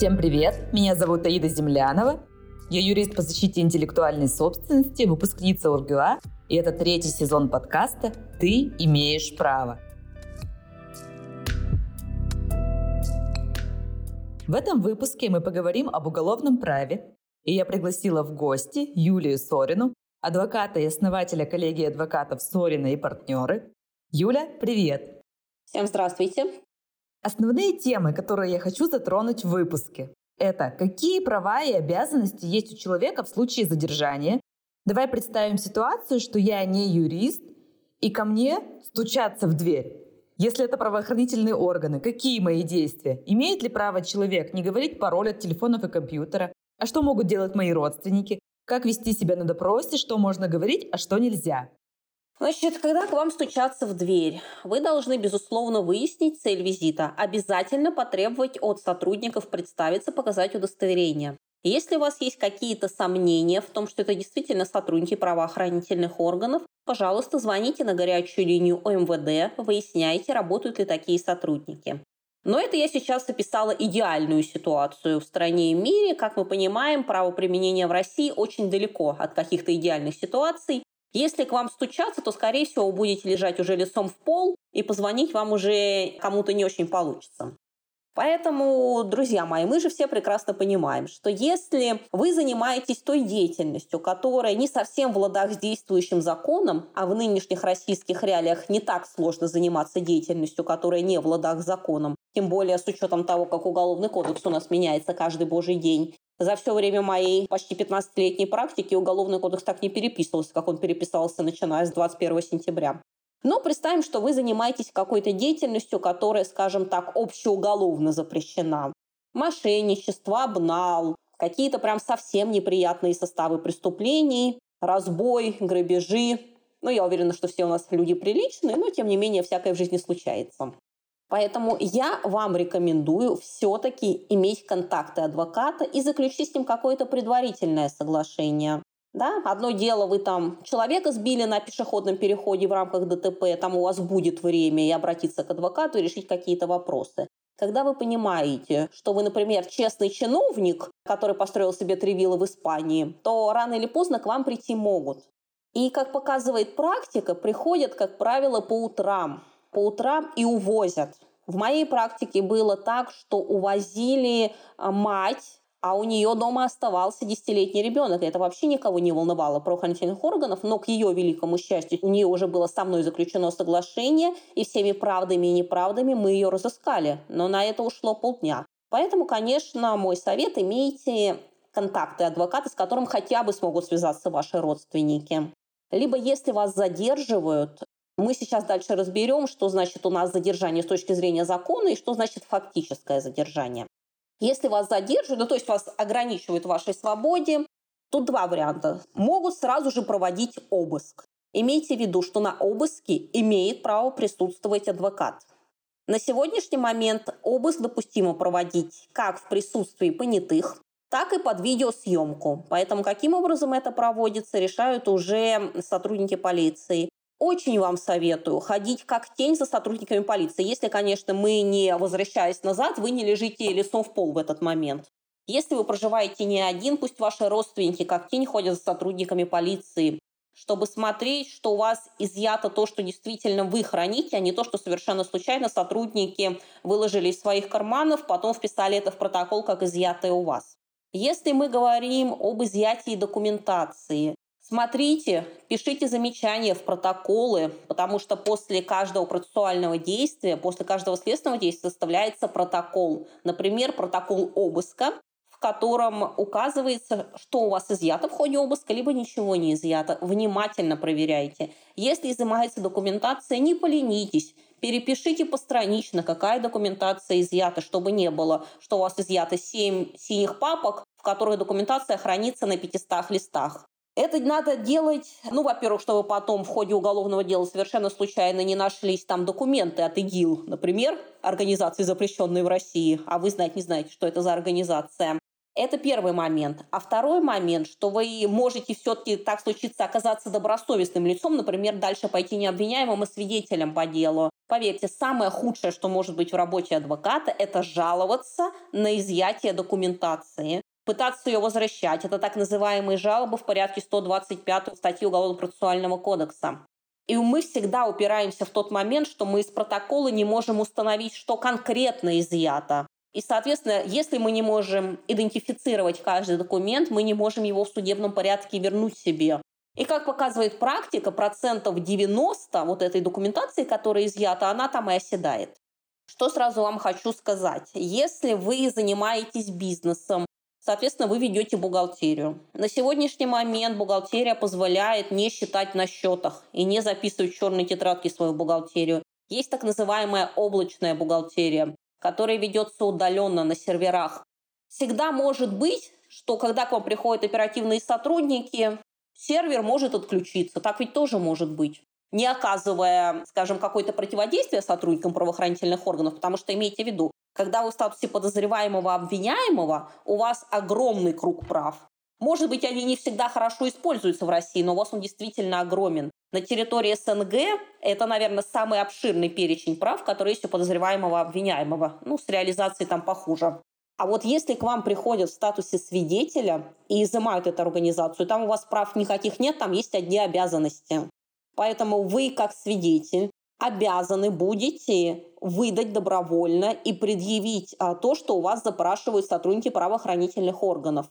Всем привет! Меня зовут Аида Землянова. Я юрист по защите интеллектуальной собственности, выпускница УРГУА, и это третий сезон подкаста «Ты имеешь право». В этом выпуске мы поговорим об уголовном праве, и я пригласила в гости Юлию Сорину, адвоката и основателя коллегии адвокатов «Сорина и партнеры». Юля, привет! Всем здравствуйте! Основные темы, которые я хочу затронуть в выпуске, это какие права и обязанности есть у человека в случае задержания. Давай представим ситуацию, что я не юрист, и ко мне стучатся в дверь. Если это правоохранительные органы, какие мои действия? Имеет ли право человек не говорить пароль от телефонов и компьютера? А что могут делать мои родственники? Как вести себя на допросе? Что можно говорить, а что нельзя? Значит, когда к вам стучатся в дверь, вы должны, безусловно, выяснить цель визита, обязательно потребовать от сотрудников представиться, показать удостоверение. Если у вас есть какие-то сомнения в том, что это действительно сотрудники правоохранительных органов, пожалуйста, звоните на горячую линию ОМВД, выясняйте, работают ли такие сотрудники. Но это я сейчас описала идеальную ситуацию в стране и мире. Как мы понимаем, право применения в России очень далеко от каких-то идеальных ситуаций. Если к вам стучаться, то, скорее всего, вы будете лежать уже лицом в пол, и позвонить вам уже кому-то не очень получится. Поэтому, друзья мои, мы же все прекрасно понимаем, что если вы занимаетесь той деятельностью, которая не совсем в ладах с действующим законом, а в нынешних российских реалиях не так сложно заниматься деятельностью, которая не в ладах с законом, тем более с учетом того, как Уголовный кодекс у нас меняется каждый божий день. За все время моей почти 15-летней практики Уголовный кодекс так не переписывался, как он переписался, начиная с 21 сентября. Но представим, что вы занимаетесь какой-то деятельностью, которая, скажем так, общеуголовно запрещена. Мошенничество, обнал, какие-то прям совсем неприятные составы преступлений, разбой, грабежи. Я уверена, что все у нас люди приличные, но тем не менее всякое в жизни случается. Поэтому я вам рекомендую все-таки иметь контакты адвоката и заключить с ним какое-то предварительное соглашение. Да? Одно дело, вы там человека сбили на пешеходном переходе в рамках ДТП, там у вас будет время и обратиться к адвокату и решить какие-то вопросы. Когда вы понимаете, что вы, например, честный чиновник, который построил себе три виллы в Испании, то рано или поздно к вам прийти могут. И, как показывает практика, приходят, как правило, по утрам и увозят. В моей практике было так, что увозили мать, а у нее дома оставался 10-летний ребенок. Это вообще никого не волновало правоохранительных органов, но к ее великому счастью у нее уже было со мной заключено соглашение, и всеми правдами и неправдами мы ее разыскали. Но на это ушло полдня. Поэтому, конечно, мой совет – имейте контакты адвоката, с которым хотя бы смогут связаться ваши родственники. Либо если вас задерживают, мы сейчас дальше разберем, что значит у нас задержание с точки зрения закона и что значит фактическое задержание. Если вас задерживают, то есть вас ограничивают в вашей свободе, тут два варианта. Могут сразу же проводить обыск. Имейте в виду, что на обыске имеет право присутствовать адвокат. На сегодняшний момент обыск допустимо проводить как в присутствии понятых, так и под видеосъемку. Поэтому каким образом это проводится, решают уже сотрудники полиции. Очень вам советую ходить как тень за сотрудниками полиции. Если, конечно, мы не возвращаясь назад, вы не лежите лицом в пол в этот момент. Если вы проживаете не один, пусть ваши родственники как тень ходят за сотрудниками полиции, чтобы смотреть, что у вас изъято то, что действительно вы храните, а не то, что совершенно случайно сотрудники выложили из своих карманов, потом вписали это в протокол как изъятое у вас. Если мы говорим об изъятии документации, смотрите, пишите замечания в протоколы, потому что после каждого процессуального действия, после каждого следственного действия составляется протокол. Например, протокол обыска, в котором указывается, что у вас изъято в ходе обыска, либо ничего не изъято. Внимательно проверяйте. Если изымается документация, не поленитесь. Перепишите постранично, какая документация изъята, чтобы не было, что у вас изъято 7 синих папок, в которых документация хранится на 500 листах. Это надо делать, во-первых, чтобы потом в ходе уголовного дела совершенно случайно не нашлись там документы от ИГИЛ, например, организации, запрещенной в России, а вы знать не знаете, что это за организация. Это первый момент. А второй момент, что вы можете все-таки так случиться оказаться добросовестным лицом, например, дальше пойти не обвиняемым, а свидетелем по делу. Поверьте, самое худшее, что может быть в работе адвоката, это жаловаться на изъятие документации, пытаться ее возвращать. Это так называемые жалобы в порядке 125 статьи Уголовно-процессуального кодекса. И мы всегда упираемся в тот момент, что мы из протокола не можем установить, что конкретно изъято. И, соответственно, если мы не можем идентифицировать каждый документ, мы не можем его в судебном порядке вернуть себе. И, как показывает практика, 90% вот этой документации, которая изъята, она там и оседает. Что сразу вам хочу сказать. Если вы занимаетесь бизнесом, соответственно, вы ведете бухгалтерию. На сегодняшний момент бухгалтерия позволяет не считать на счетах и не записывать в черной тетрадке свою бухгалтерию. Есть так называемая облачная бухгалтерия, которая ведется удаленно на серверах. Всегда может быть, что когда к вам приходят оперативные сотрудники, сервер может отключиться. Так ведь тоже может быть. Не оказывая, скажем, какое-то противодействие сотрудникам правоохранительных органов, потому что имейте в виду, когда вы в статусе подозреваемого, обвиняемого, у вас огромный круг прав. Может быть, они не всегда хорошо используются в России, но у вас он действительно огромен. На территории СНГ это, наверное, самый обширный перечень прав, которые есть у подозреваемого, обвиняемого. С реализацией там похуже. А вот если к вам приходят в статусе свидетеля и изымают эту организацию, там у вас прав никаких нет, там есть одни обязанности. Поэтому вы, как свидетель, обязаны будете выдать добровольно и предъявить то, что у вас запрашивают сотрудники правоохранительных органов.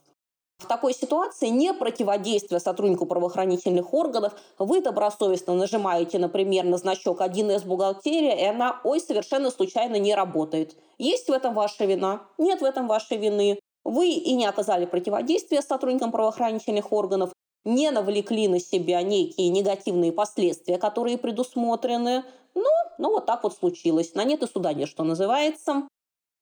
В такой ситуации, не противодействуя сотруднику правоохранительных органов, вы добросовестно нажимаете, например, на значок 1С бухгалтерия, и она, совершенно случайно не работает. Есть в этом ваша вина? Нет в этом вашей вины. Вы и не оказали противодействия сотрудникам правоохранительных органов, не навлекли на себя некие негативные последствия, которые предусмотрены. Ну вот так вот случилось. На нет и суда нет, что называется.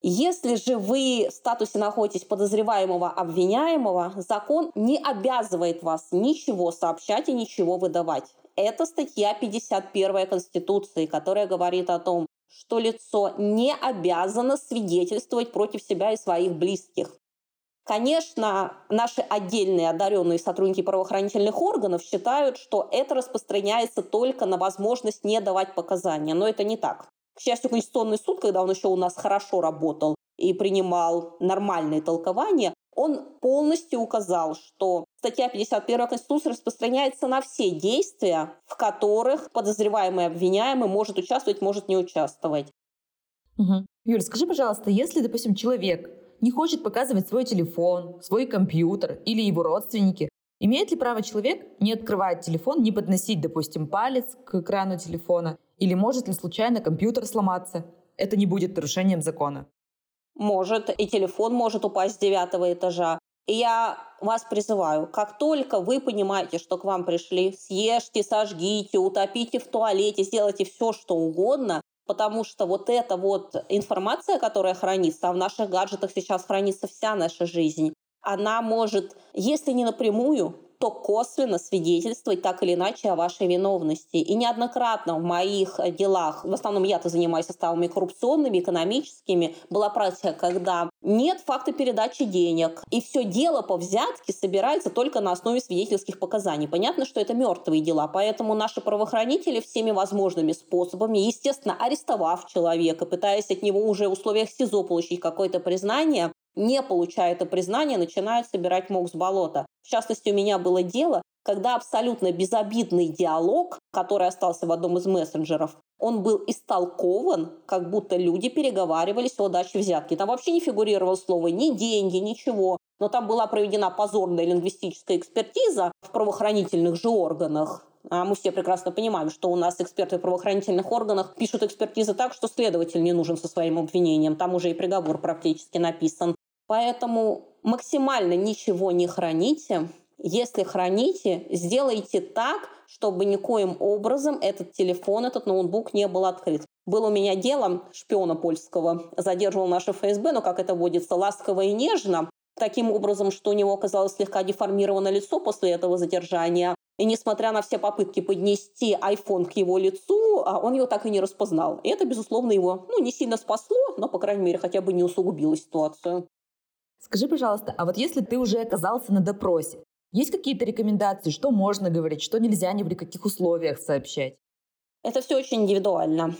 Если же вы в статусе находитесь подозреваемого, обвиняемого, закон не обязывает вас ничего сообщать и ничего выдавать. Это статья 51 Конституции, которая говорит о том, что лицо не обязано свидетельствовать против себя и своих близких. Конечно, наши отдельные одаренные сотрудники правоохранительных органов считают, что это распространяется только на возможность не давать показания, но это не так. К счастью, Конституционный суд, когда он еще у нас хорошо работал и принимал нормальные толкования, он полностью указал, что статья 51 Конституции распространяется на все действия, в которых подозреваемый, обвиняемый может участвовать, может не участвовать. Угу. Юля, скажи, пожалуйста, если, допустим, человек не хочет показывать свой телефон, свой компьютер или его родственники, имеет ли право человек не открывать телефон, не подносить, допустим, палец к экрану телефона? Или может ли случайно компьютер сломаться? Это не будет нарушением закона. Может, и телефон может упасть с 9 этажа. И я вас призываю, как только вы понимаете, что к вам пришли, съешьте, сожгите, утопите в туалете, сделайте все, что угодно, потому что вот эта вот информация, которая хранится, а в наших гаджетах сейчас хранится вся наша жизнь, она может, если не напрямую, то косвенно свидетельствовать так или иначе о вашей виновности. И неоднократно в моих делах, в основном я-то занимаюсь составами коррупционными, экономическими, была практика, когда нет факта передачи денег, и все дело по взятке собирается только на основе свидетельских показаний. Понятно, что это мертвые дела, поэтому наши правоохранители всеми возможными способами, естественно, арестовав человека, пытаясь от него уже в условиях СИЗО получить какое-то признание, не получая это признание, начинают собирать мох с болота. В частности, у меня было дело, когда абсолютно безобидный диалог, который остался в одном из мессенджеров, он был истолкован, как будто люди переговаривались о даче взятки. Там вообще не фигурировало слово «ни деньги», ничего. Но там была проведена позорная лингвистическая экспертиза в правоохранительных же органах. А мы все прекрасно понимаем, что у нас эксперты в правоохранительных органах пишут экспертизы так, что следователь не нужен со своим обвинением. Там уже и приговор практически написан. Поэтому максимально ничего не храните. Если храните, сделайте так, чтобы никоим образом этот телефон, этот ноутбук не был открыт. Было у меня дело шпиона польского. Задерживал наше ФСБ, но, как это водится, ласково и нежно. Таким образом, что у него оказалось слегка деформировано лицо после этого задержания. И несмотря на все попытки поднести iPhone к его лицу, он его так и не распознал. И это, безусловно, его не сильно спасло, но, по крайней мере, хотя бы не усугубило ситуацию. Скажи, пожалуйста, а вот если ты уже оказался на допросе, есть какие-то рекомендации, что можно говорить, что нельзя ни при каких условиях сообщать? Это все очень индивидуально.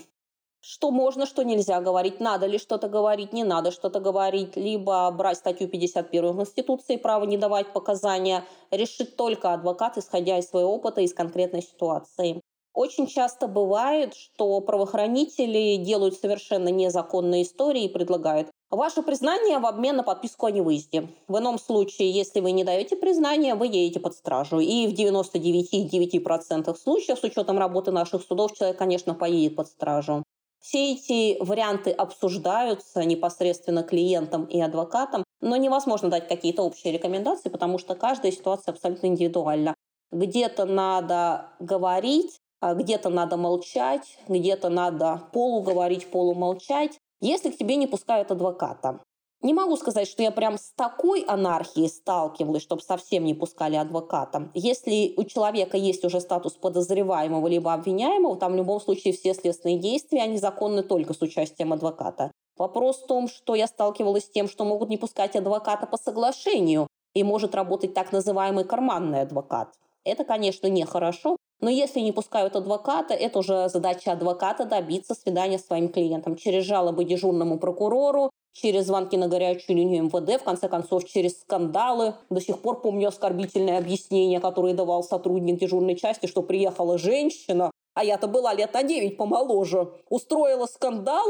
Что можно, что нельзя говорить, надо ли что-то говорить, не надо что-то говорить, либо брать статью 51 Конституции, право не давать показания, решит только адвокат, исходя из своего опыта, из конкретной ситуации. Очень часто бывает, что правоохранители делают совершенно незаконные истории и предлагают ваше признание в обмен на подписку о невыезде. В ином случае, если вы не даете признание, вы едете под стражу. И в 99,9% случаев, с учетом работы наших судов, человек, конечно, поедет под стражу. Все эти варианты обсуждаются непосредственно клиентом и адвокатом, но невозможно дать какие-то общие рекомендации, потому что каждая ситуация абсолютно индивидуальна. Где-то надо говорить, где-то надо молчать, где-то надо полуговорить, полумолчать. Если к тебе не пускают адвоката. Не могу сказать, что я прям с такой анархией сталкивалась, чтобы совсем не пускали адвоката. Если у человека есть уже статус подозреваемого либо обвиняемого, там в любом случае все следственные действия, они законны только с участием адвоката. Вопрос в том, что я сталкивалась с тем, что могут не пускать адвоката по соглашению, и может работать так называемый карманный адвокат. Это, конечно, нехорошо. Но если не пускают адвоката, это уже задача адвоката добиться свидания с своим клиентом через жалобы дежурному прокурору, через звонки на горячую линию МВД, в конце концов, через скандалы. До сих пор помню оскорбительное объяснение, которое давал сотрудник дежурной части, что приехала женщина, а я-то была лет на 9 помоложе, устроила скандал,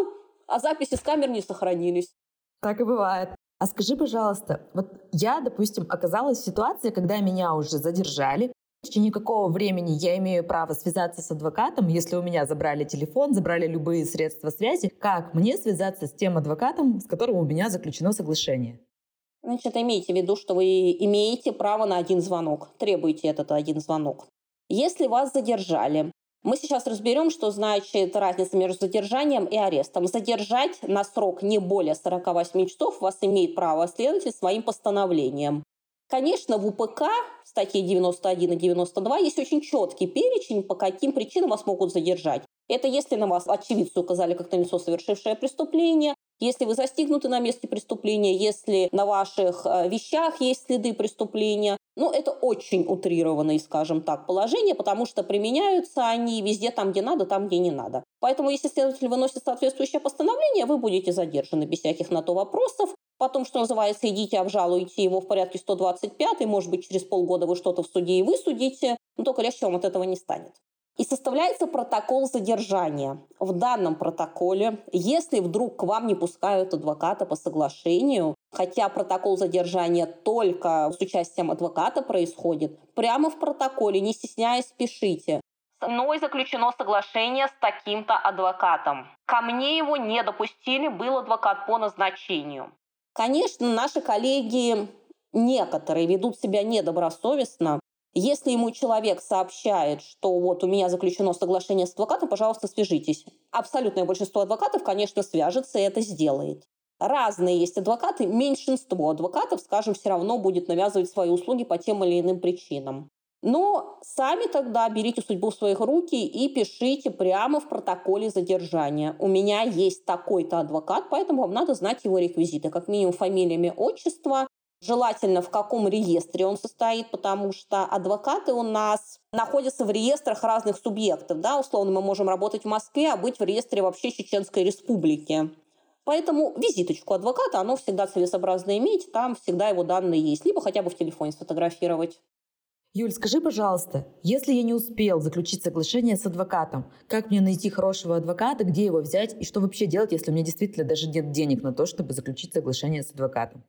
а записи с камер не сохранились. Так и бывает. А скажи, пожалуйста, вот я, допустим, оказалась в ситуации, когда меня уже задержали, в течение какого времени я имею право связаться с адвокатом, если у меня забрали телефон, забрали любые средства связи? Как мне связаться с тем адвокатом, с которым у меня заключено соглашение? Значит, имейте в виду, что вы имеете право на один звонок. Требуйте этот один звонок. Если вас задержали, мы сейчас разберем, что значит разница между задержанием и арестом. Задержать на срок не более 48 часов вас имеет право следователь своим постановлением. Конечно, в УПК, в статье 91 и 92, есть очень четкий перечень, по каким причинам вас могут задержать. Это если на вас очевидцы указали как на лицо, совершившее преступление, если вы застигнуты на месте преступления, если на ваших вещах есть следы преступления. Но это очень утрированные, скажем так, положения, потому что применяются они везде там, где надо, там, где не надо. Поэтому, если следователь выносит соответствующее постановление, вы будете задержаны без всяких на то вопросов. Потом, что называется, идите, обжалуйте его в порядке 125, может быть, через полгода вы что-то в суде и высудите, но только легче вам от этого не станет. И составляется протокол задержания. В данном протоколе, если вдруг к вам не пускают адвоката по соглашению, хотя протокол задержания только с участием адвоката происходит, прямо в протоколе, не стесняясь, пишите: «Со мной заключено соглашение с таким-то адвокатом. Ко мне его не допустили, был адвокат по назначению». Конечно, наши коллеги некоторые ведут себя недобросовестно. Если ему человек сообщает, что вот у меня заключено соглашение с адвокатом, пожалуйста, свяжитесь. Абсолютное большинство адвокатов, конечно, свяжется и это сделает. Разные есть адвокаты. Меньшинство адвокатов, скажем, все равно будет навязывать свои услуги по тем или иным причинам. Но сами тогда берите судьбу в свои руки и пишите прямо в протоколе задержания: у меня есть такой-то адвокат, поэтому вам надо знать его реквизиты, как минимум фамилия, имя, отчество, желательно в каком реестре он состоит, потому что адвокаты у нас находятся в реестрах разных субъектов. Да? Условно, мы можем работать в Москве, а быть в реестре вообще Чеченской Республики. Поэтому визиточку адвоката, оно всегда целесообразно иметь, там всегда его данные есть, либо хотя бы в телефоне сфотографировать. Юль, скажи, пожалуйста, если я не успел заключить соглашение с адвокатом, как мне найти хорошего адвоката, где его взять и что вообще делать, если у меня действительно даже нет денег на то, чтобы заключить соглашение с адвокатом?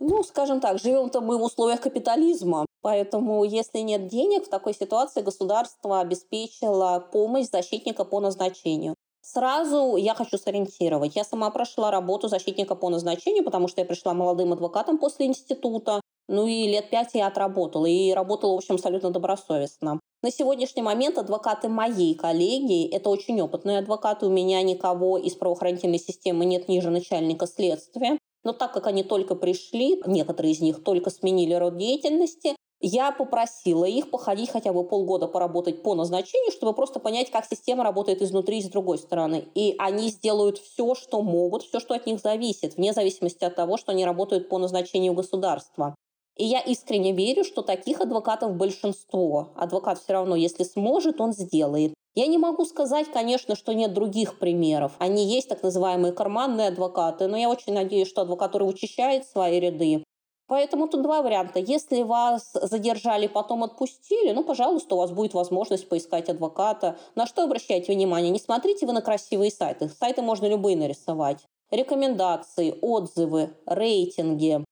Ну, скажем так, живем-то мы в условиях капитализма, поэтому если нет денег, в такой ситуации государство обеспечило помощь защитника по назначению. Сразу я хочу сориентировать. Я сама прошла работу защитника по назначению, потому что я пришла молодым адвокатом после института. Ну и лет 5 я отработала, и работала, в общем, абсолютно добросовестно. На сегодняшний момент адвокаты моей коллегии – это очень опытные адвокаты. У меня никого из правоохранительной системы нет ниже начальника следствия. Но так как они только пришли, некоторые из них только сменили род деятельности, я попросила их походить хотя бы полгода, поработать по назначению, чтобы просто понять, как система работает изнутри и с другой стороны. И они сделают все, что могут, все, что от них зависит, вне зависимости от того, что они работают по назначению государства. И я искренне верю, что таких адвокатов большинство. Адвокат все равно, если сможет, он сделает. Я не могу сказать, конечно, что нет других примеров. Они есть, так называемые карманные адвокаты, но я очень надеюсь, что адвокатура учащает свои ряды. Поэтому тут два варианта. Если вас задержали, потом отпустили, пожалуйста, у вас будет возможность поискать адвоката. На что обращайте внимание? Не смотрите вы на красивые сайты. Сайты можно любые нарисовать. Рекомендации, отзывы, рейтинги.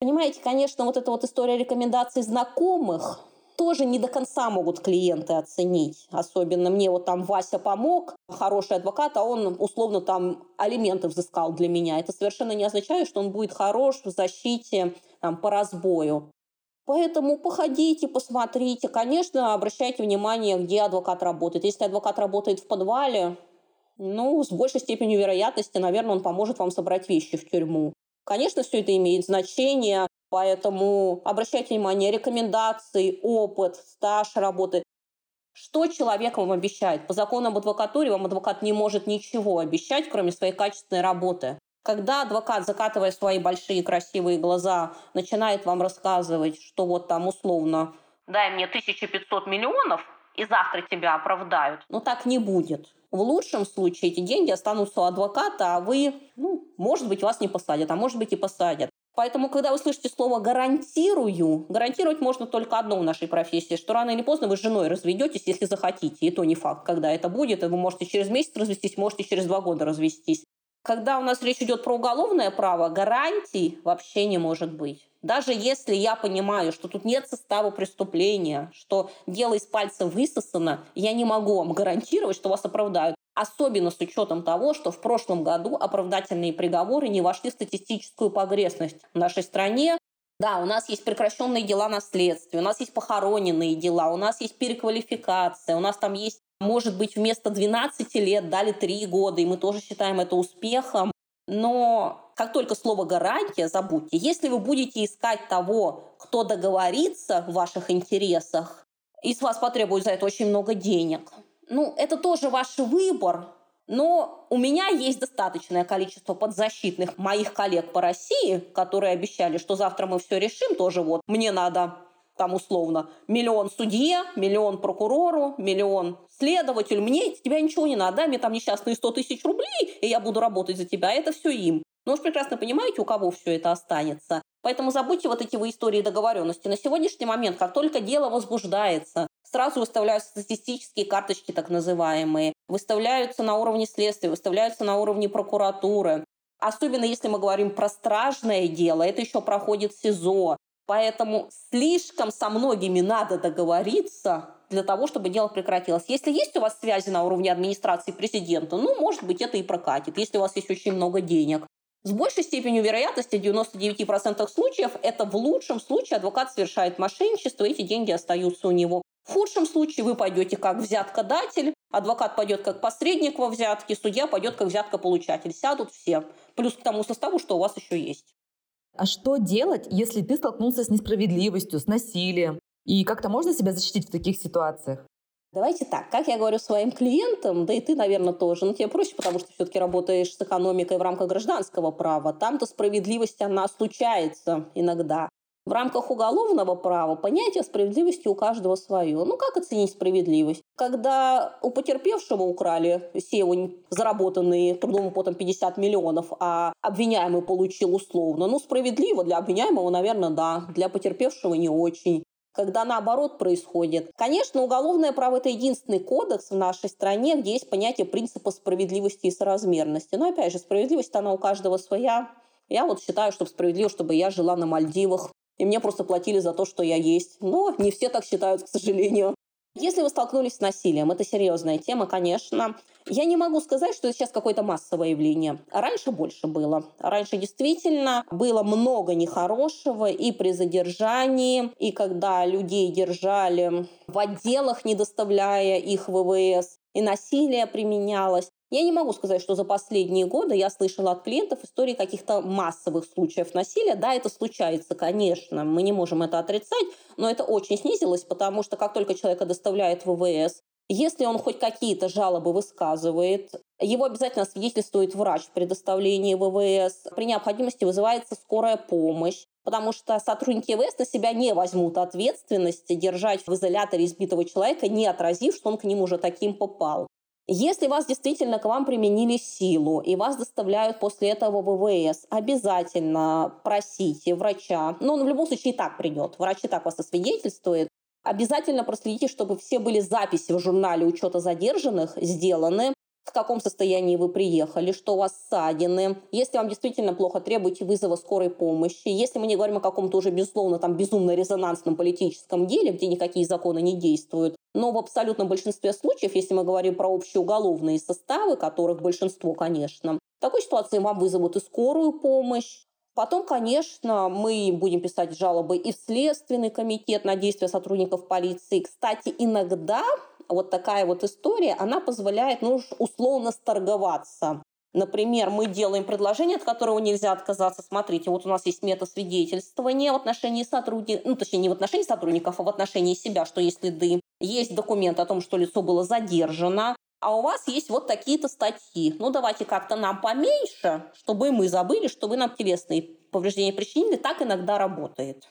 Понимаете, конечно, эта история рекомендаций знакомых тоже не до конца могут клиенты оценить. Особенно мне там Вася помог, хороший адвокат, а он условно алименты взыскал для меня. Это совершенно не означает, что он будет хорош в защите по разбою. Поэтому походите, посмотрите. Конечно, обращайте внимание, где адвокат работает. Если адвокат работает в подвале, с большей степенью вероятности, наверное, он поможет вам собрать вещи в тюрьму. Конечно, все это имеет значение, поэтому обращайте внимание, рекомендации, опыт, стаж работы. Что человек вам обещает? По закону об адвокатуре вам адвокат не может ничего обещать, кроме своей качественной работы. Когда адвокат, закатывая свои большие красивые глаза, начинает вам рассказывать, что условно «дай мне 1500 миллионов, и завтра тебя оправдают», так не будет. В лучшем случае эти деньги останутся у адвоката, а вы, может быть, вас не посадят, а может быть и посадят. Поэтому, когда вы слышите слово «гарантирую», гарантировать можно только одно в нашей профессии, что рано или поздно вы с женой разведетесь, если захотите. И то не факт, когда это будет. И вы можете через месяц развестись, можете через 2 года развестись. Когда у нас речь идет про уголовное право, гарантий вообще не может быть. Даже если я понимаю, что тут нет состава преступления, что дело из пальца высосано, я не могу вам гарантировать, что вас оправдают. Особенно с учетом того, что в прошлом году оправдательные приговоры не вошли в статистическую погрешность в нашей стране. Да, у нас есть прекращенные дела наследствия, у нас есть похороненные дела, у нас есть переквалификация, у нас есть, может быть, вместо 12 лет дали 3 года, и мы тоже считаем это успехом. Но как только слово «гарантия», забудьте. Если вы будете искать того, кто договорится в ваших интересах, и с вас потребуют за это очень много денег, это тоже ваш выбор. Но у меня есть достаточное количество подзащитных моих коллег по России, которые обещали, что завтра мы все решим, тоже мне надо условно 1 000 000 судье, 1 000 000 прокурору, 1 000 000 следователю. Мне тебя ничего не надо, мне несчастные 100 000 рублей, и я буду работать за тебя, это все им. Но уж прекрасно понимаете, у кого все это останется. Поэтому забудьте эти истории договоренности. На сегодняшний момент, как только дело возбуждается, сразу выставляются статистические карточки, так называемые, выставляются на уровне следствия, выставляются на уровне прокуратуры. Особенно если мы говорим про стражное дело, это еще проходит СИЗО. Поэтому слишком со многими надо договориться для того, чтобы дело прекратилось. Если есть у вас связи на уровне администрации президента, может быть, это и прокатит, если у вас есть очень много денег. С большей степенью вероятности, в 99% случаев, это в лучшем случае адвокат совершает мошенничество, эти деньги остаются у него. В худшем случае вы пойдете как взяткодатель, адвокат пойдет как посредник во взятке, судья пойдет как взяткополучатель. Сядут все. Плюс к тому составу, что у вас еще есть. А что делать, если ты столкнулся с несправедливостью, с насилием? И как-то можно себя защитить в таких ситуациях? Давайте так, как я говорю своим клиентам, да и ты, наверное, тоже, но тебе проще, потому что все-таки работаешь с экономикой в рамках гражданского права. Там-то справедливость, она случается иногда. В рамках уголовного права понятие справедливости у каждого свое. Как оценить справедливость? Когда у потерпевшего украли все его заработанные трудовым потом 50 миллионов, а обвиняемый получил условно, справедливо для обвиняемого, наверное, да, для потерпевшего не очень. Когда наоборот происходит. Конечно, уголовное право – это единственный кодекс в нашей стране, где есть понятие принципа справедливости и соразмерности. Но, опять же, справедливость, она у каждого своя. Я считаю, что справедливо, чтобы я жила на Мальдивах, и мне просто платили за то, что я есть. Но не все так считают, к сожалению. Если вы столкнулись с насилием, это серьезная тема, конечно. Я не могу сказать, что это сейчас какое-то массовое явление. Раньше больше было. Раньше действительно было много нехорошего и при задержании, и когда людей держали в отделах, не доставляя их в ВВС, и насилие применялось. Я не могу сказать, что за последние годы я слышала от клиентов истории каких-то массовых случаев насилия. Да, это случается, конечно, мы не можем это отрицать, но это очень снизилось, потому что как только человека доставляют в ВВС, Если он хоть какие-то жалобы высказывает, его обязательно свидетельствует врач в предоставлении ВВС. При необходимости вызывается скорая помощь, потому что сотрудники ВВС на себя не возьмут ответственности держать в изоляторе избитого человека, не отразив, что он к ним уже таким попал. Если вас действительно к вам применили силу и вас доставляют после этого в ВВС, обязательно просите врача. Но он в любом случае и так придет. Врач и так вас освидетельствует. Обязательно проследите, чтобы все были записи в журнале учета задержанных сделаны, в каком состоянии вы приехали, что у вас ссадины. Если вам действительно плохо, требуйте вызова скорой помощи. Если мы не говорим о каком-то уже, безусловно, там безумно резонансном политическом деле, где никакие законы не действуют, но в абсолютном большинстве случаев, если мы говорим про общеуголовные составы, которых большинство, конечно, в такой ситуации вам вызовут и скорую помощь. Потом, конечно, мы будем писать жалобы и в Следственный комитет на действия сотрудников полиции. Кстати, иногда вот такая вот история, она позволяет, условно сторговаться. Например, мы делаем предложение, от которого нельзя отказаться. Смотрите, вот у нас есть метасвидетельствование в отношении сотрудников, точнее, не в отношении сотрудников, а в отношении себя, что есть следы, есть документ о том, что лицо было задержано. А у вас есть вот такие-то статьи. Давайте как-то нам поменьше, чтобы мы забыли, что вы нам телесные повреждения причинили. Так иногда работает.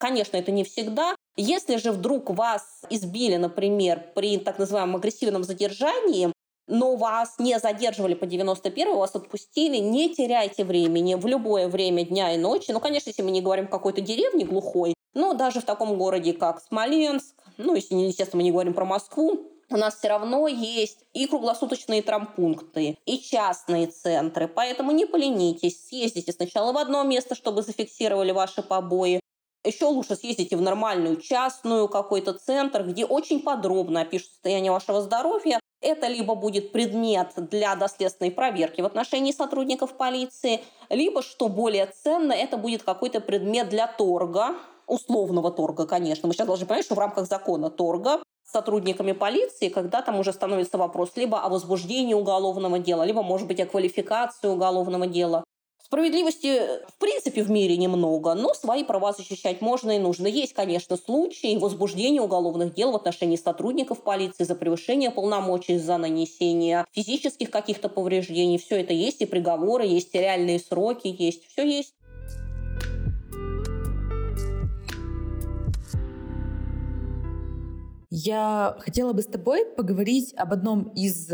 Конечно, это не всегда. Если же вдруг вас избили, например, при так называемом агрессивном задержании, но вас не задерживали по 91-й, вас отпустили, не теряйте времени в любое время дня и ночи. Конечно, если мы не говорим о какой-то деревне глухой, но даже в таком городе, как Смоленск, если, естественно, мы не говорим про Москву, у нас все равно есть и круглосуточные травмпункты, и частные центры. Поэтому не поленитесь, съездите сначала в одно место, чтобы зафиксировали ваши побои. Еще лучше съездите в нормальную частную какой-то центр, где очень подробно опишут состояние вашего здоровья. Это либо будет предмет для доследственной проверки в отношении сотрудников полиции, либо, что более ценно, это будет какой-то предмет для торга, условного торга, конечно. Мы сейчас должны понимать, что в рамках закона торга с сотрудниками полиции, когда там уже становится вопрос либо о возбуждении уголовного дела, либо, может быть, о квалификации уголовного дела. Справедливости, в принципе, в мире немного, но свои права защищать можно и нужно. Есть, конечно, случаи возбуждения уголовных дел в отношении сотрудников полиции за превышение полномочий, за нанесение физических каких-то повреждений. Все это есть, и приговоры, есть и реальные сроки, есть, все есть. Я хотела бы с тобой поговорить об одном из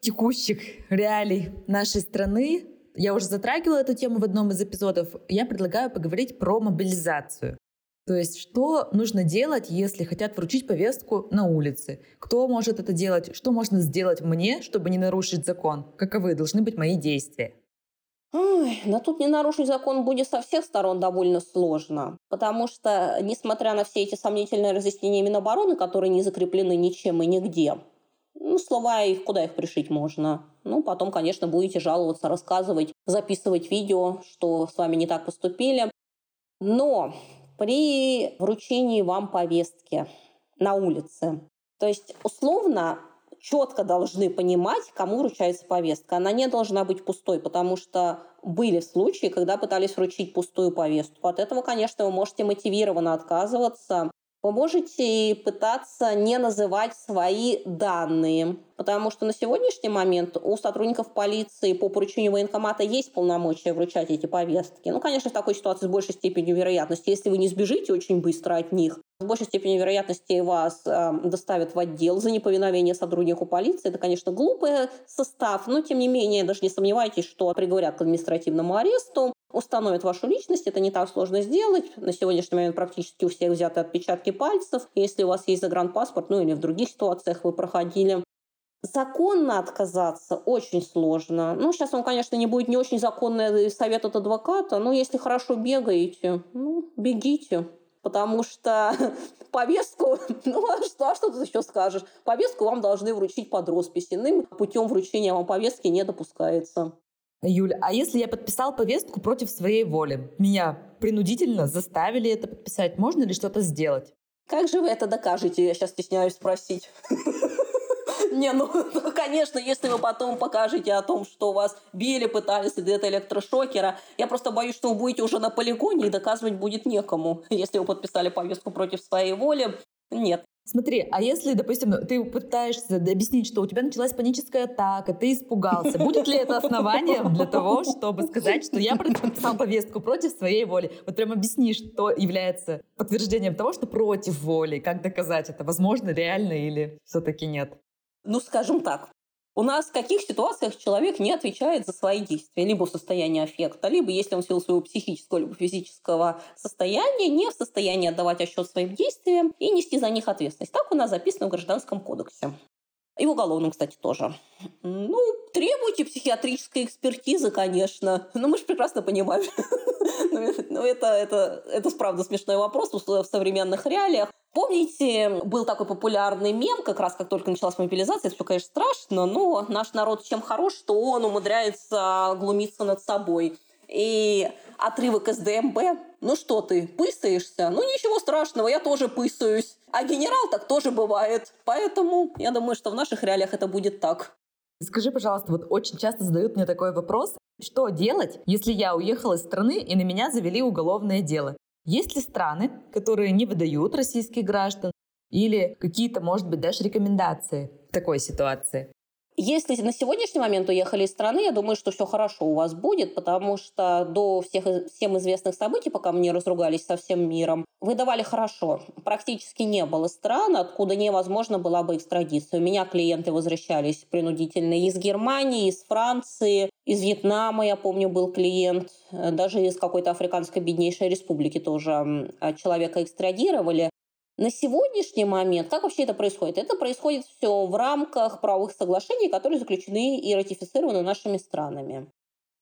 текущих реалий нашей страны. Я уже затрагивала эту тему в одном из эпизодов. Я предлагаю поговорить про мобилизацию. То есть, что нужно делать, если хотят вручить повестку на улице? Кто может это делать? Что можно сделать мне, чтобы не нарушить закон? Каковы должны быть мои действия? Тут не нарушить закон будет со всех сторон довольно сложно, потому что, несмотря на все эти сомнительные разъяснения Минобороны, которые не закреплены ничем и нигде, слова их, куда их пришить можно? Потом, конечно, будете жаловаться, рассказывать, записывать видео, что с вами не так поступили. Но при вручении вам повестки на улице, то есть, условно, четко должны понимать, кому вручается повестка. Она не должна быть пустой, потому что были случаи, когда пытались вручить пустую повестку. От этого, конечно, вы можете мотивированно отказываться. Вы можете пытаться не называть свои данные, потому что на сегодняшний момент у сотрудников полиции по поручению военкомата есть полномочия вручать эти повестки. Конечно, в такой ситуации с большей степенью вероятности, если вы не сбежите очень быстро от них, с большей степенью вероятности вас доставят в отдел за неповиновение сотруднику полиции. Это, конечно, глупый состав, но, тем не менее, даже не сомневайтесь, что приговорят к административному аресту, установят вашу личность. Это не так сложно сделать. На сегодняшний момент практически у всех взяты отпечатки пальцев. Если у вас есть загранпаспорт, или в других ситуациях вы проходили. Законно отказаться очень сложно. Сейчас он, конечно, не будет не очень законный совет от адвоката, но если хорошо бегаете, бегите. Потому что повестку, что тут еще скажешь? Повестку вам должны вручить под роспись. Иным путем вручения вам повестки не допускается. Юль, а если я подписал повестку против своей воли? Меня принудительно заставили это подписать. Можно ли что-то сделать? Как же вы это докажете? Я сейчас стесняюсь спросить. Конечно, если вы потом покажете о том, что вас били, пытались где-то электрошокера, я просто боюсь, что вы будете уже на полигоне и доказывать будет некому, если вы подписали повестку против своей воли. Нет. Смотри, а если, допустим, ты пытаешься объяснить, что у тебя началась паническая атака, ты испугался, будет ли это основанием для того, чтобы сказать, что я подписал повестку против своей воли? Вот прям объясни, что является подтверждением того, что против воли, как доказать это? Возможно, реально или все-таки нет? Ну, скажем так, у нас в каких ситуациях человек не отвечает за свои действия, либо в состоянии аффекта, либо, если он в силу своего психического либо физического состояния, не в состоянии отдавать отчет своим действиям и нести за них ответственность. Так у нас записано в Гражданском кодексе. И в Уголовном, кстати, тоже. Ну, требуйте психиатрической экспертизы, конечно. Но мы же прекрасно понимаем. Но это правда смешной вопрос в современных реалиях. Помните, был такой популярный мем, как раз как только началась мобилизация, это все, конечно, страшно, но наш народ чем хорош, что он умудряется глумиться над собой. И отрывок из ДМБ. Ну что ты, пысаешься? Ну ничего страшного, я тоже пысаюсь. А генерал так тоже бывает. Поэтому я думаю, что в наших реалиях это будет так. Скажи, пожалуйста, вот очень часто задают мне такой вопрос. Что делать, если я уехала из страны и на меня завели уголовное дело? Есть ли страны, которые не выдают российских граждан, или какие-то, может быть, даже рекомендации в такой ситуации? Если на сегодняшний момент уехали из страны, я думаю, что все хорошо у вас будет, потому что до всем известных событий, пока мы не разругались со всем миром, выдавали хорошо. Практически не было стран, откуда невозможно была бы экстрадиция. У меня клиенты возвращались принудительно из Германии, из Франции, из Вьетнама, я помню, был клиент, даже из какой-то африканской беднейшей республики тоже человека экстрадировали. На сегодняшний момент, как вообще это происходит? Это происходит все в рамках правовых соглашений, которые заключены и ратифицированы нашими странами.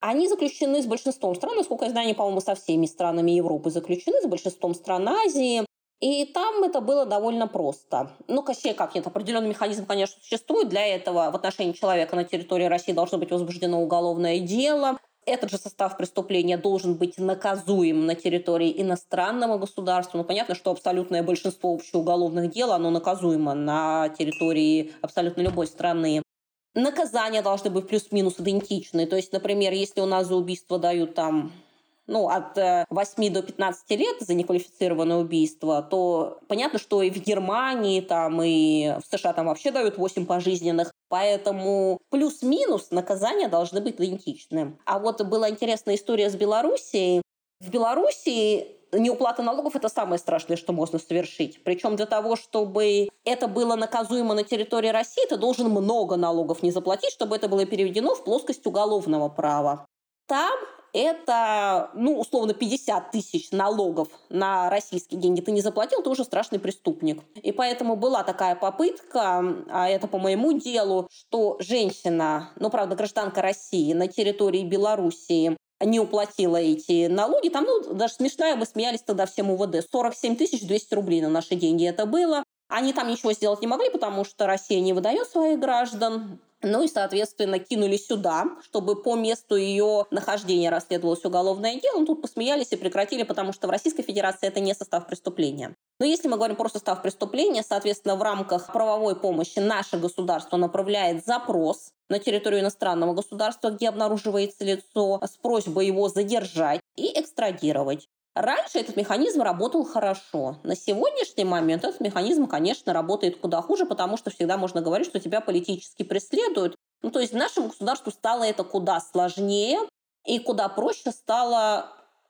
Они заключены с большинством стран, насколько я знаю, они, по-моему, со всеми странами Европы заключены, с большинством стран Азии. И там это было довольно просто. Ну, кощей как нет, определенный механизм, конечно, существует. Для этого в отношении человека на территории России должно быть возбуждено уголовное дело. Этот же состав преступления должен быть наказуем на территории иностранного государства. Ну, понятно, что абсолютное большинство общеуголовных дел, оно наказуемо на территории абсолютно любой страны. Наказания должны быть плюс-минус идентичны. То есть, например, если у нас за убийство дают там... от 8 до 15 лет за неквалифицированное убийство, то понятно, что и в Германии, и в США вообще дают 8 пожизненных. Поэтому плюс-минус наказания должны быть идентичны. А вот была интересная история с Белоруссией. В Белоруссии неуплата налогов – это самое страшное, что можно совершить. Причем для того, чтобы это было наказуемо на территории России, ты должен много налогов не заплатить, чтобы это было переведено в плоскость уголовного права. Там это, условно, 50 тысяч налогов на российские деньги ты не заплатил, ты уже страшный преступник. И поэтому была такая попытка, а это по моему делу, что женщина, правда, гражданка России на территории Белоруссии не уплатила эти налоги. Там, даже смешная, мы смеялись тогда всем УВД. 47 200 рублей на наши деньги это было. Они там ничего сделать не могли, потому что Россия не выдает своих граждан. Соответственно, кинули сюда, чтобы по месту ее нахождения расследовалось уголовное дело. Тут посмеялись и прекратили, потому что в Российской Федерации это не состав преступления. Но если мы говорим про состав преступления, соответственно, в рамках правовой помощи наше государство направляет запрос на территорию иностранного государства, где обнаруживается лицо, с просьбой его задержать и экстрадировать. Раньше этот механизм работал хорошо. На сегодняшний момент этот механизм, конечно, работает куда хуже, потому что всегда можно говорить, что тебя политически преследуют. То есть нашему государству стало это куда сложнее и куда проще стало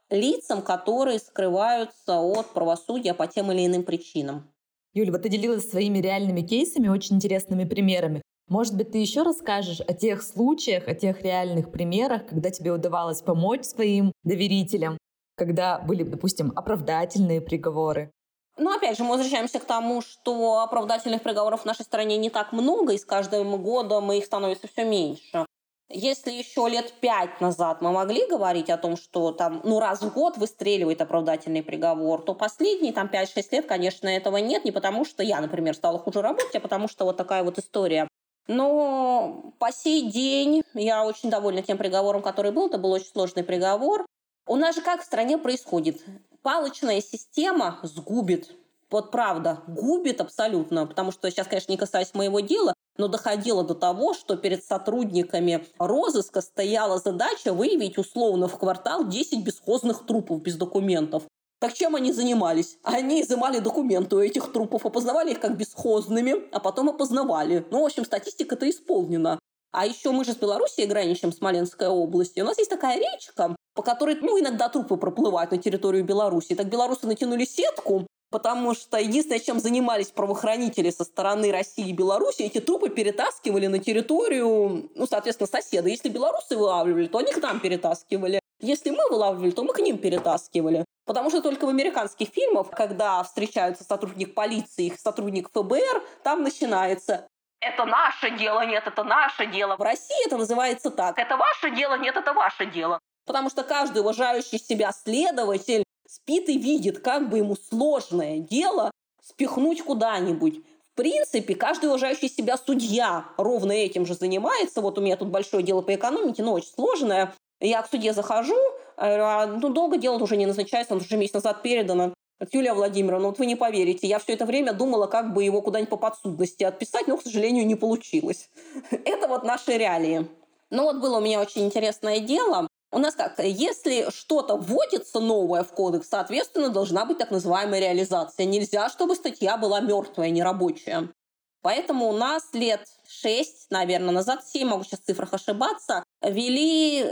лицам, которые скрываются от правосудия по тем или иным причинам. Юля, вот ты делилась своими реальными кейсами, очень интересными примерами. Может быть, ты еще расскажешь о тех случаях, о тех реальных примерах, когда тебе удавалось помочь своим доверителям, когда были, допустим, оправдательные приговоры? Опять же, мы возвращаемся к тому, что оправдательных приговоров в нашей стране не так много, и с каждым годом их становится все меньше. Если еще лет 5 назад мы могли говорить о том, что раз в год выстреливает оправдательный приговор, то последние 5-6 лет, конечно, этого нет, не потому что я, например, стала хуже работать, а потому что такая история. Но по сей день я очень довольна тем приговором, который был. Это был очень сложный приговор. У нас же как в стране происходит? Палочная система сгубит. Вот правда, губит абсолютно. Потому что сейчас, конечно, не касаясь моего дела, но доходило до того, что перед сотрудниками розыска стояла задача выявить условно в квартал 10 бесхозных трупов без документов. Так чем они занимались? Они изымали документы у этих трупов, опознавали их как бесхозными, а потом опознавали. Ну, в общем, статистика-то исполнена. А еще мы же с Белоруссией граничим, Смоленской областью. У нас есть такая речка, по которой, иногда трупы проплывают на территорию Беларуси. Так белорусы натянули сетку, потому что единственное, чем занимались правоохранители со стороны России и Беларуси, эти трупы перетаскивали на территорию, соответственно, соседа. Если белорусы вылавливали, то они к нам перетаскивали. Если мы вылавливали, то мы к ним перетаскивали. Потому что только в американских фильмах, когда встречаются сотрудник полиции и сотрудник ФБР, там начинается: это наше дело, нет, это наше дело. В России это называется так: это ваше дело, нет, это ваше дело. Потому что каждый уважающий себя следователь спит и видит, как бы ему сложное дело спихнуть куда-нибудь. В принципе, каждый уважающий себя судья ровно этим же занимается. Вот у меня тут большое дело по экономике, но очень сложное. Я к судье захожу, долго дело уже не назначается, он уже месяц назад передано. Юлия Владимировна, вот вы не поверите, я все это время думала, как бы его куда-нибудь по подсудности отписать, но, к сожалению, не получилось. Это вот наши реалии. Но вот было у меня очень интересное дело. У нас как, если что-то вводится новое в кодекс, соответственно, должна быть так называемая реализация. Нельзя, чтобы статья была мертвая, нерабочая. Поэтому у нас лет 6, наверное, назад, 7, могу сейчас в цифрах ошибаться, ввели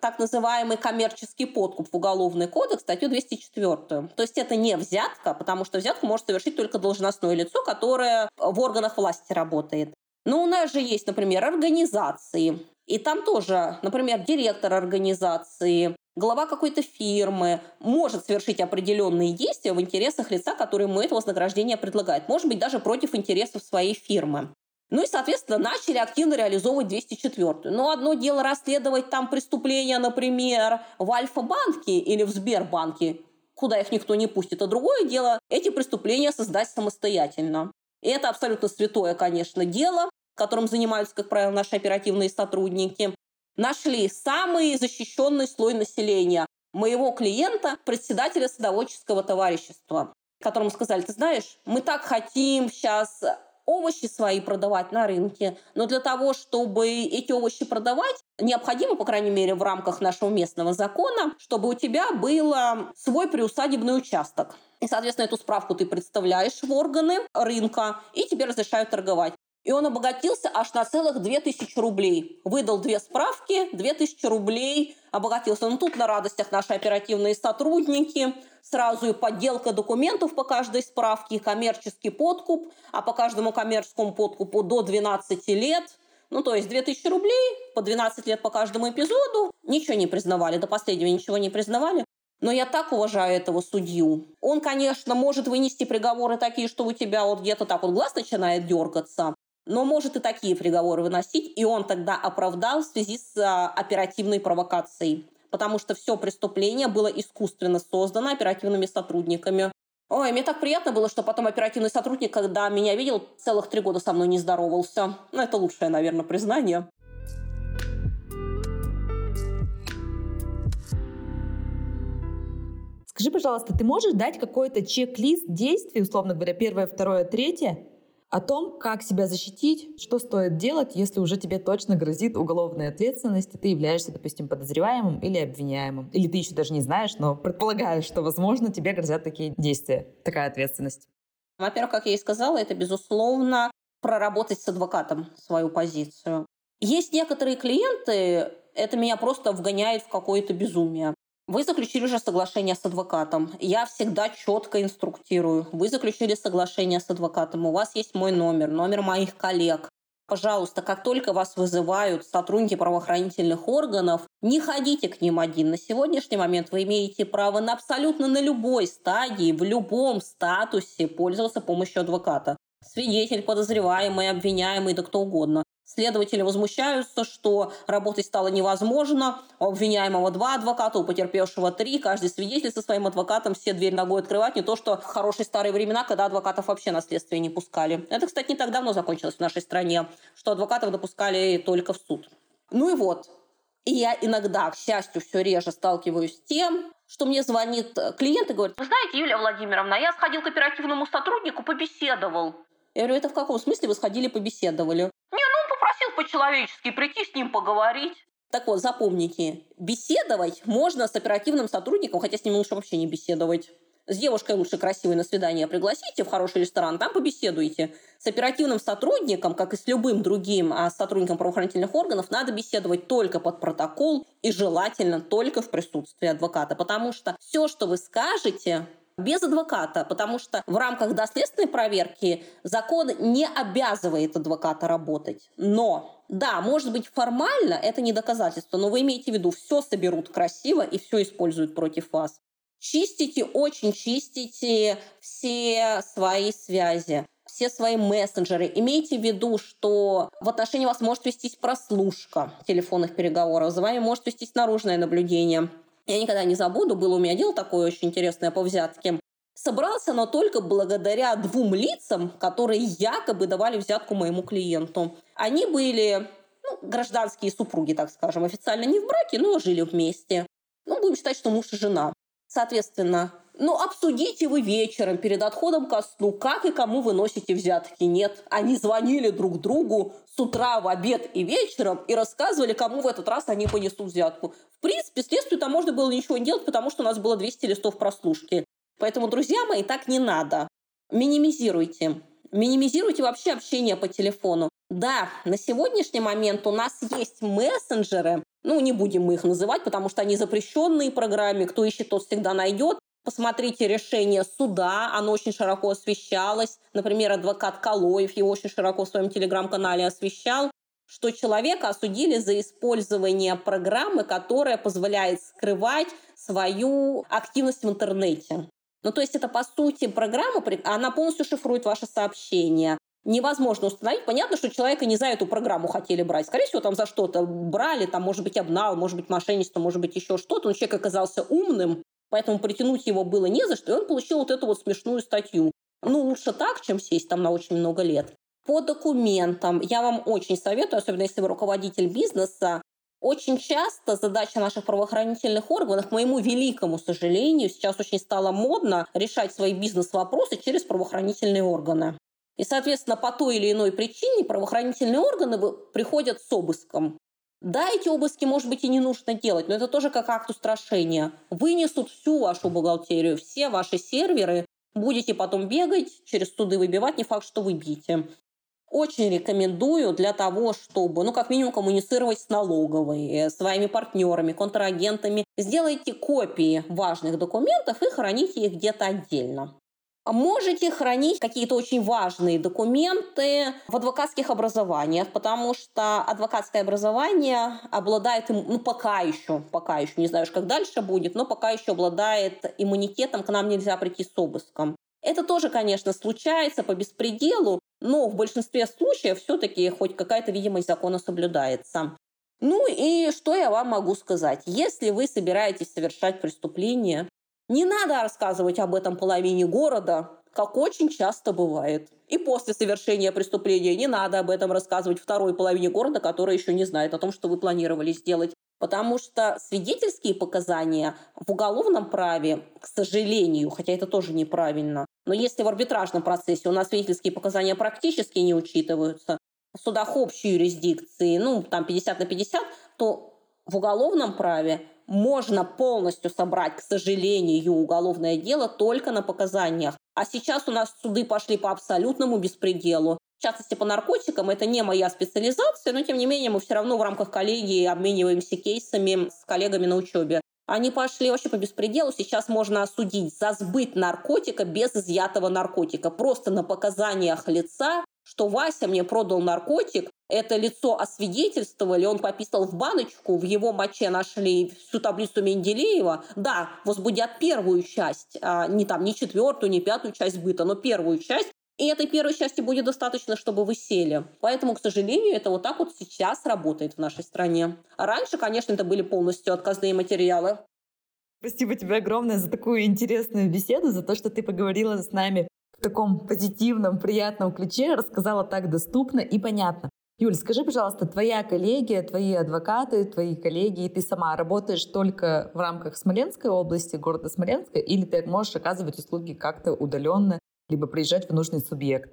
так называемый коммерческий подкуп в Уголовный кодекс, статью 204. То есть это не взятка, потому что взятку может совершить только должностное лицо, которое в органах власти работает. Но у нас же есть, например, организации. И там тоже, например, директор организации, глава какой-то фирмы может совершить определенные действия в интересах лица, который ему это вознаграждение предлагает. Может быть, даже против интересов своей фирмы. Ну и, соответственно, начали активно реализовывать 204-ю. Но одно дело расследовать там преступления, например, в Альфа-банке или в Сбербанке, куда их никто не пустит. А другое дело эти преступления создать самостоятельно. И это абсолютно святое, конечно, дело, которым занимаются, как правило, наши оперативные сотрудники. Нашли самый защищенный слой населения моего клиента, председателя садоводческого товарищества, которому сказали: ты знаешь, мы так хотим сейчас овощи свои продавать на рынке, но для того, чтобы эти овощи продавать, необходимо, по крайней мере, в рамках нашего местного закона, чтобы у тебя был свой приусадебный участок. И, соответственно, эту справку ты представляешь в органы рынка, и тебе разрешают торговать. И он обогатился аж на целых 2000 рублей. Выдал две справки, 2000 рублей обогатился. Но тут на радостях наши оперативные сотрудники. Сразу и подделка документов по каждой справке, и коммерческий подкуп. А по каждому коммерческому подкупу до 12 лет. То есть 2000 рублей, по 12 лет по каждому эпизоду. Ничего не признавали, до последнего ничего не признавали. Но я так уважаю этого судью. Он, конечно, может вынести приговоры такие, что у тебя вот где-то так вот глаз начинает дергаться. Но может и такие приговоры выносить, и он тогда оправдал в связи с оперативной провокацией, потому что все преступление было искусственно создано оперативными сотрудниками. Ой, мне так приятно было, что потом оперативный сотрудник, когда меня видел, целых 3 года со мной не здоровался. Это лучшее, наверное, признание. Скажи, пожалуйста, ты можешь дать какой-то чек-лист действий, условно говоря, 1, 2, 3, о том, как себя защитить, что стоит делать, если уже тебе точно грозит уголовная ответственность, и ты являешься, допустим, подозреваемым или обвиняемым. Или ты еще даже не знаешь, но предполагаешь, что, возможно, тебе грозят такие действия, такая ответственность. Во-первых, как я и сказала, это, безусловно, проработать с адвокатом свою позицию. Есть некоторые клиенты, это меня просто вгоняет в какое-то безумие. Вы заключили уже соглашение с адвокатом. Я всегда четко инструктирую. Вы заключили соглашение с адвокатом. У вас есть мой номер, номер моих коллег. Пожалуйста, как только вас вызывают сотрудники правоохранительных органов, не ходите к ним один. На сегодняшний момент вы имеете право на абсолютно на любой стадии, в любом статусе пользоваться помощью адвоката. Свидетель, подозреваемый, обвиняемый, да кто угодно. Следователи возмущаются, что работать стало невозможно, у обвиняемого 2 адвоката, у потерпевшего 3, каждый свидетель со своим адвокатом, все дверь ногой открывать, не то что в хорошие старые времена, когда адвокатов вообще на следствие не пускали. Это, кстати, не так давно закончилось в нашей стране, что адвокатов допускали только в суд. И я иногда, к счастью, все реже сталкиваюсь с тем, что мне звонит клиент и говорит: вы знаете, Юлия Владимировна, я сходил к оперативному сотруднику, побеседовал. Я говорю: это в каком смысле вы сходили, побеседовали? По-человечески прийти с ним поговорить. Так вот, запомните, беседовать можно с оперативным сотрудником, хотя с ним лучше вообще не беседовать. С девушкой лучше красивой на свидание пригласите в хороший ресторан, там побеседуйте. С оперативным сотрудником, как и с любым другим сотрудником правоохранительных органов, надо беседовать только под протокол и желательно только в присутствии адвоката, потому что все, что вы скажете, без адвоката, потому что в рамках доследственной проверки закон не обязывает адвоката работать. Но, да, может быть, формально это не доказательство, но вы имеете в виду, все соберут красиво и все используют против вас. Чистите, очень чистите все свои связи, все свои мессенджеры. Имейте в виду, что в отношении вас может вестись прослушка телефонных переговоров, за вами может вестись наружное наблюдение. Я никогда не забуду, было у меня дело такое очень интересное по взятке. Собралось оно только благодаря двум лицам, которые якобы давали взятку моему клиенту. Они были гражданские супруги, так скажем, официально не в браке, но жили вместе. Будем считать, что муж и жена. Соответственно, обсудите вы вечером перед отходом ко сну, как и кому вы носите взятки. Нет, они звонили друг другу с утра, в обед и вечером и рассказывали, кому в этот раз они понесут взятку. В принципе, следствию там можно было ничего не делать, потому что у нас было 200 листов прослушки. Поэтому, друзья мои, так не надо. Минимизируйте. Минимизируйте вообще общение по телефону. Да, на сегодняшний момент у нас есть мессенджеры. Не будем мы их называть, потому что они запрещенные в программе. Кто ищет, тот всегда найдет. Посмотрите решение суда, оно очень широко освещалось. Например, адвокат Калоев его очень широко в своем телеграм-канале освещал, что человека осудили за использование программы, которая позволяет скрывать свою активность в интернете. То есть это, по сути, программа, она полностью шифрует ваши сообщения. Невозможно установить. Понятно, что человека не за эту программу хотели брать. Скорее всего, там за что-то брали, там, может быть, обнал, может быть, мошенничество, может быть, еще что-то. Но человек оказался умным, поэтому притянуть его было не за что, и он получил эту смешную статью. Лучше так, чем сесть там на очень много лет. По документам я вам очень советую, особенно если вы руководитель бизнеса, очень часто задача наших правоохранительных органов, к моему великому сожалению, сейчас очень стало модно решать свои бизнес-вопросы через правоохранительные органы. И, соответственно, по той или иной причине правоохранительные органы приходят с обыском. Да, эти обыски, может быть, и не нужно делать, но это тоже как акт устрашения. Вынесут всю вашу бухгалтерию, все ваши серверы, будете потом бегать, через суды выбивать, не факт, что выбьете. Очень рекомендую для того, чтобы, как минимум, коммуницировать с налоговой, своими партнерами, контрагентами. Сделайте копии важных документов и храните их где-то отдельно. Можете хранить какие-то очень важные документы в адвокатских образованиях, потому что адвокатское образование обладает, пока еще, не знаю, как дальше будет, но пока еще обладает иммунитетом, к нам нельзя прийти с обыском. Это тоже, конечно, случается по беспределу, но в большинстве случаев все-таки хоть какая-то видимость закона соблюдается. И что я вам могу сказать? Если вы собираетесь совершать преступление, не надо рассказывать об этом половине города, как очень часто бывает. И после совершения преступления не надо об этом рассказывать второй половине города, которая еще не знает о том, что вы планировали сделать. Потому что свидетельские показания в уголовном праве, к сожалению, хотя это тоже неправильно, но если в арбитражном процессе у нас свидетельские показания практически не учитываются, в судах общей юрисдикции, 50/50, то в уголовном праве можно полностью собрать, к сожалению, уголовное дело только на показаниях. А сейчас у нас суды пошли по абсолютному беспределу. В частности, по наркотикам. Это не моя специализация, но, тем не менее, мы все равно в рамках коллегии обмениваемся кейсами с коллегами на учебе. Они пошли вообще по беспределу. Сейчас можно осудить за сбыт наркотика без изъятого наркотика. Просто на показаниях лица, что Вася мне продал наркотик, это лицо освидетельствовали, он пописал в баночку, в его моче нашли всю таблицу Менделеева. Да, возбудят первую часть, не четвертую, не пятую часть сбыта, но первую часть. И этой первой части будет достаточно, чтобы вы сели. Поэтому, к сожалению, это вот так вот сейчас работает в нашей стране. Раньше, конечно, это были полностью отказные материалы. Спасибо тебе огромное за такую интересную беседу, за то, что ты поговорила с нами в таком позитивном, приятном ключе, рассказала так доступно и понятно. Юль, скажи, пожалуйста, твоя коллегия, твои адвокаты, твои коллеги, и ты сама работаешь только в рамках Смоленской области, города Смоленска, или ты можешь оказывать услуги как-то удаленно, либо приезжать в нужный субъект?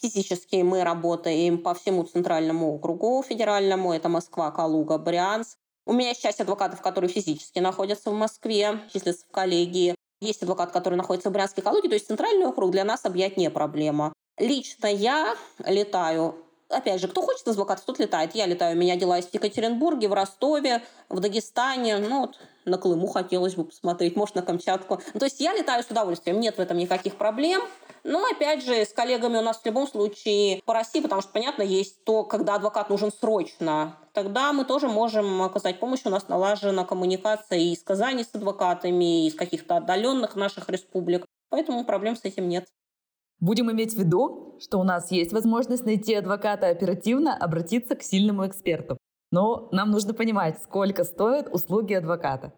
Физически мы работаем по всему центральному округу федеральному, это Москва, Калуга, Брянск. У меня есть часть адвокатов, которые физически находятся в Москве, числятся в коллегии. Есть адвокат, который находится в Брянске, Калуге, то есть центральный округ для нас объять не проблема. Лично я летаю, опять же, кто хочет адвокатов, тот летает. Я летаю, у меня дела есть в Екатеринбурге, в Ростове, в Дагестане, ну вот на Крыму хотелось бы посмотреть, может, на Камчатку. То есть я летаю с удовольствием, нет в этом никаких проблем. Но, опять же, с коллегами у нас в любом случае по России, потому что, понятно, есть то, когда адвокат нужен срочно, тогда мы тоже можем оказать помощь. У нас налажена коммуникация и из Казани с адвокатами, и из каких-то отдаленных наших республик. Поэтому проблем с этим нет. Будем иметь в виду, что у нас есть возможность найти адвоката оперативно, обратиться к сильному эксперту. Но нам нужно понимать, сколько стоят услуги адвоката.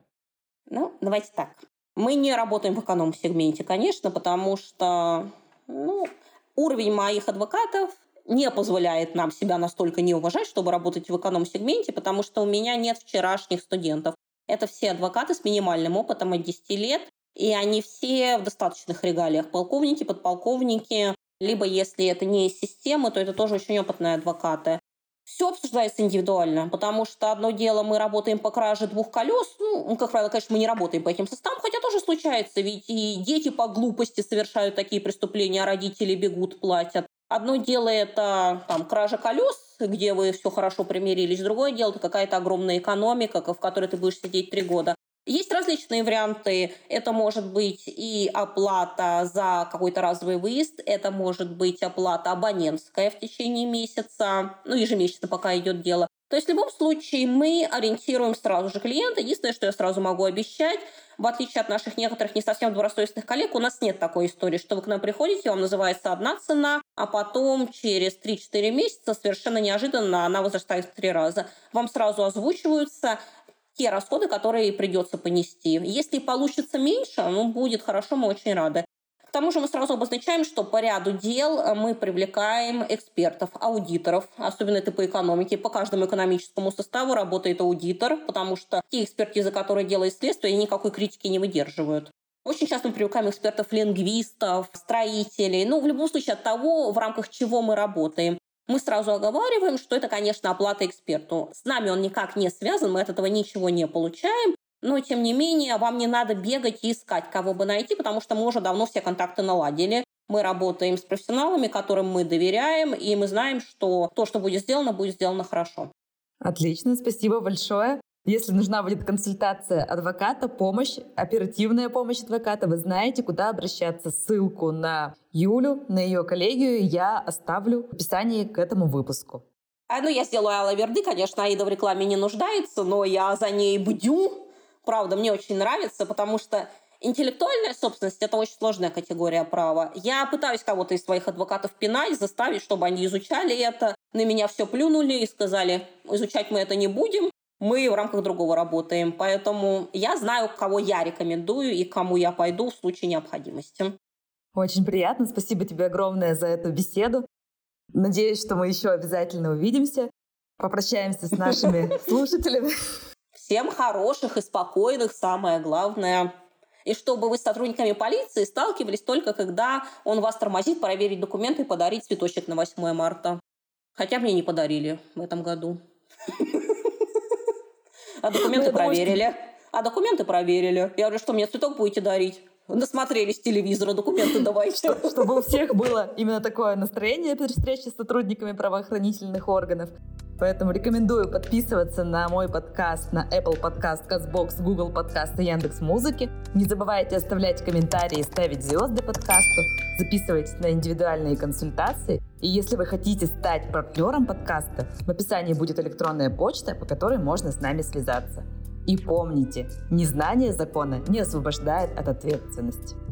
Ну, давайте так. Мы не работаем в эконом-сегменте, конечно, потому что уровень моих адвокатов не позволяет нам себя настолько не уважать, чтобы работать в эконом-сегменте, потому что у меня нет вчерашних студентов. Это все адвокаты с минимальным опытом от 10 лет, и они все в достаточных регалиях. Полковники, подполковники, либо если это не из системы, то это тоже очень опытные адвокаты. Все обсуждается индивидуально, потому что одно дело, мы работаем по краже двух колес, как правило, конечно, мы не работаем по этим составам, хотя тоже случается, ведь и дети по глупости совершают такие преступления, а родители бегут, платят. Одно дело это кража колес, где вы все хорошо примирились, другое дело это какая-то огромная экономика, в которой ты будешь сидеть 3 года. Есть различные варианты, это может быть и оплата за какой-то разовый выезд, это может быть оплата абонентская в течение месяца, ежемесячно пока идет дело. То есть в любом случае мы ориентируем сразу же клиента, единственное, что я сразу могу обещать, в отличие от наших некоторых не совсем добросовестных коллег, у нас нет такой истории, что вы к нам приходите, вам называется одна цена, а потом через 3-4 месяца совершенно неожиданно она возрастает в 3 раза. Вам сразу озвучиваются те расходы, которые придется понести. Если получится меньше, будет хорошо, мы очень рады. К тому же мы сразу обозначаем, что по ряду дел мы привлекаем экспертов, аудиторов, особенно это по экономике. По каждому экономическому составу работает аудитор, потому что те экспертизы, которые делают следствие, никакой критики не выдерживают. Очень часто мы привлекаем экспертов-лингвистов, строителей. В любом случае от того, в рамках чего мы работаем. Мы сразу оговариваем, что это, конечно, оплата эксперту. С нами он никак не связан, мы от этого ничего не получаем, но, тем не менее, вам не надо бегать и искать, кого бы найти, потому что мы уже давно все контакты наладили. Мы работаем с профессионалами, которым мы доверяем, и мы знаем, что то, что будет сделано хорошо. Отлично, спасибо большое. Если нужна будет консультация адвоката, помощь, оперативная помощь адвоката, вы знаете, куда обращаться. Ссылку на Юлю, на ее коллегию я оставлю в описании к этому выпуску. Я сделаю алаверды, конечно, Аида в рекламе не нуждается, но я за ней бдю. Правда, мне очень нравится, потому что интеллектуальная собственность – это очень сложная категория права. Я пытаюсь кого-то из своих адвокатов пинать, заставить, чтобы они изучали это. На меня все плюнули и сказали, изучать мы это не будем. Мы в рамках другого работаем, поэтому я знаю, кого я рекомендую и кому я пойду в случае необходимости. Очень приятно, спасибо тебе огромное за эту беседу. Надеюсь, что мы еще обязательно увидимся, попрощаемся с нашими слушателями. Всем хороших и спокойных, самое главное. И чтобы вы с сотрудниками полиции сталкивались только когда он вас тормозит проверить документы и подарить цветочек на 8 марта. Хотя мне не подарили в этом году. А документы проверили. Я говорю, что мне цветок будете дарить? Насмотрелись телевизора, документы давайте. Чтобы у всех было именно такое настроение при встрече с сотрудниками правоохранительных органов. Поэтому рекомендую подписываться на мой подкаст, на Apple Podcast, Castbox, Google Podcast и Яндекс.Музыки. Не забывайте оставлять комментарии и ставить звезды подкасту. Записывайтесь на индивидуальные консультации. И если вы хотите стать партнером подкаста, в описании будет электронная почта, по которой можно с нами связаться. И помните, незнание закона не освобождает от ответственности.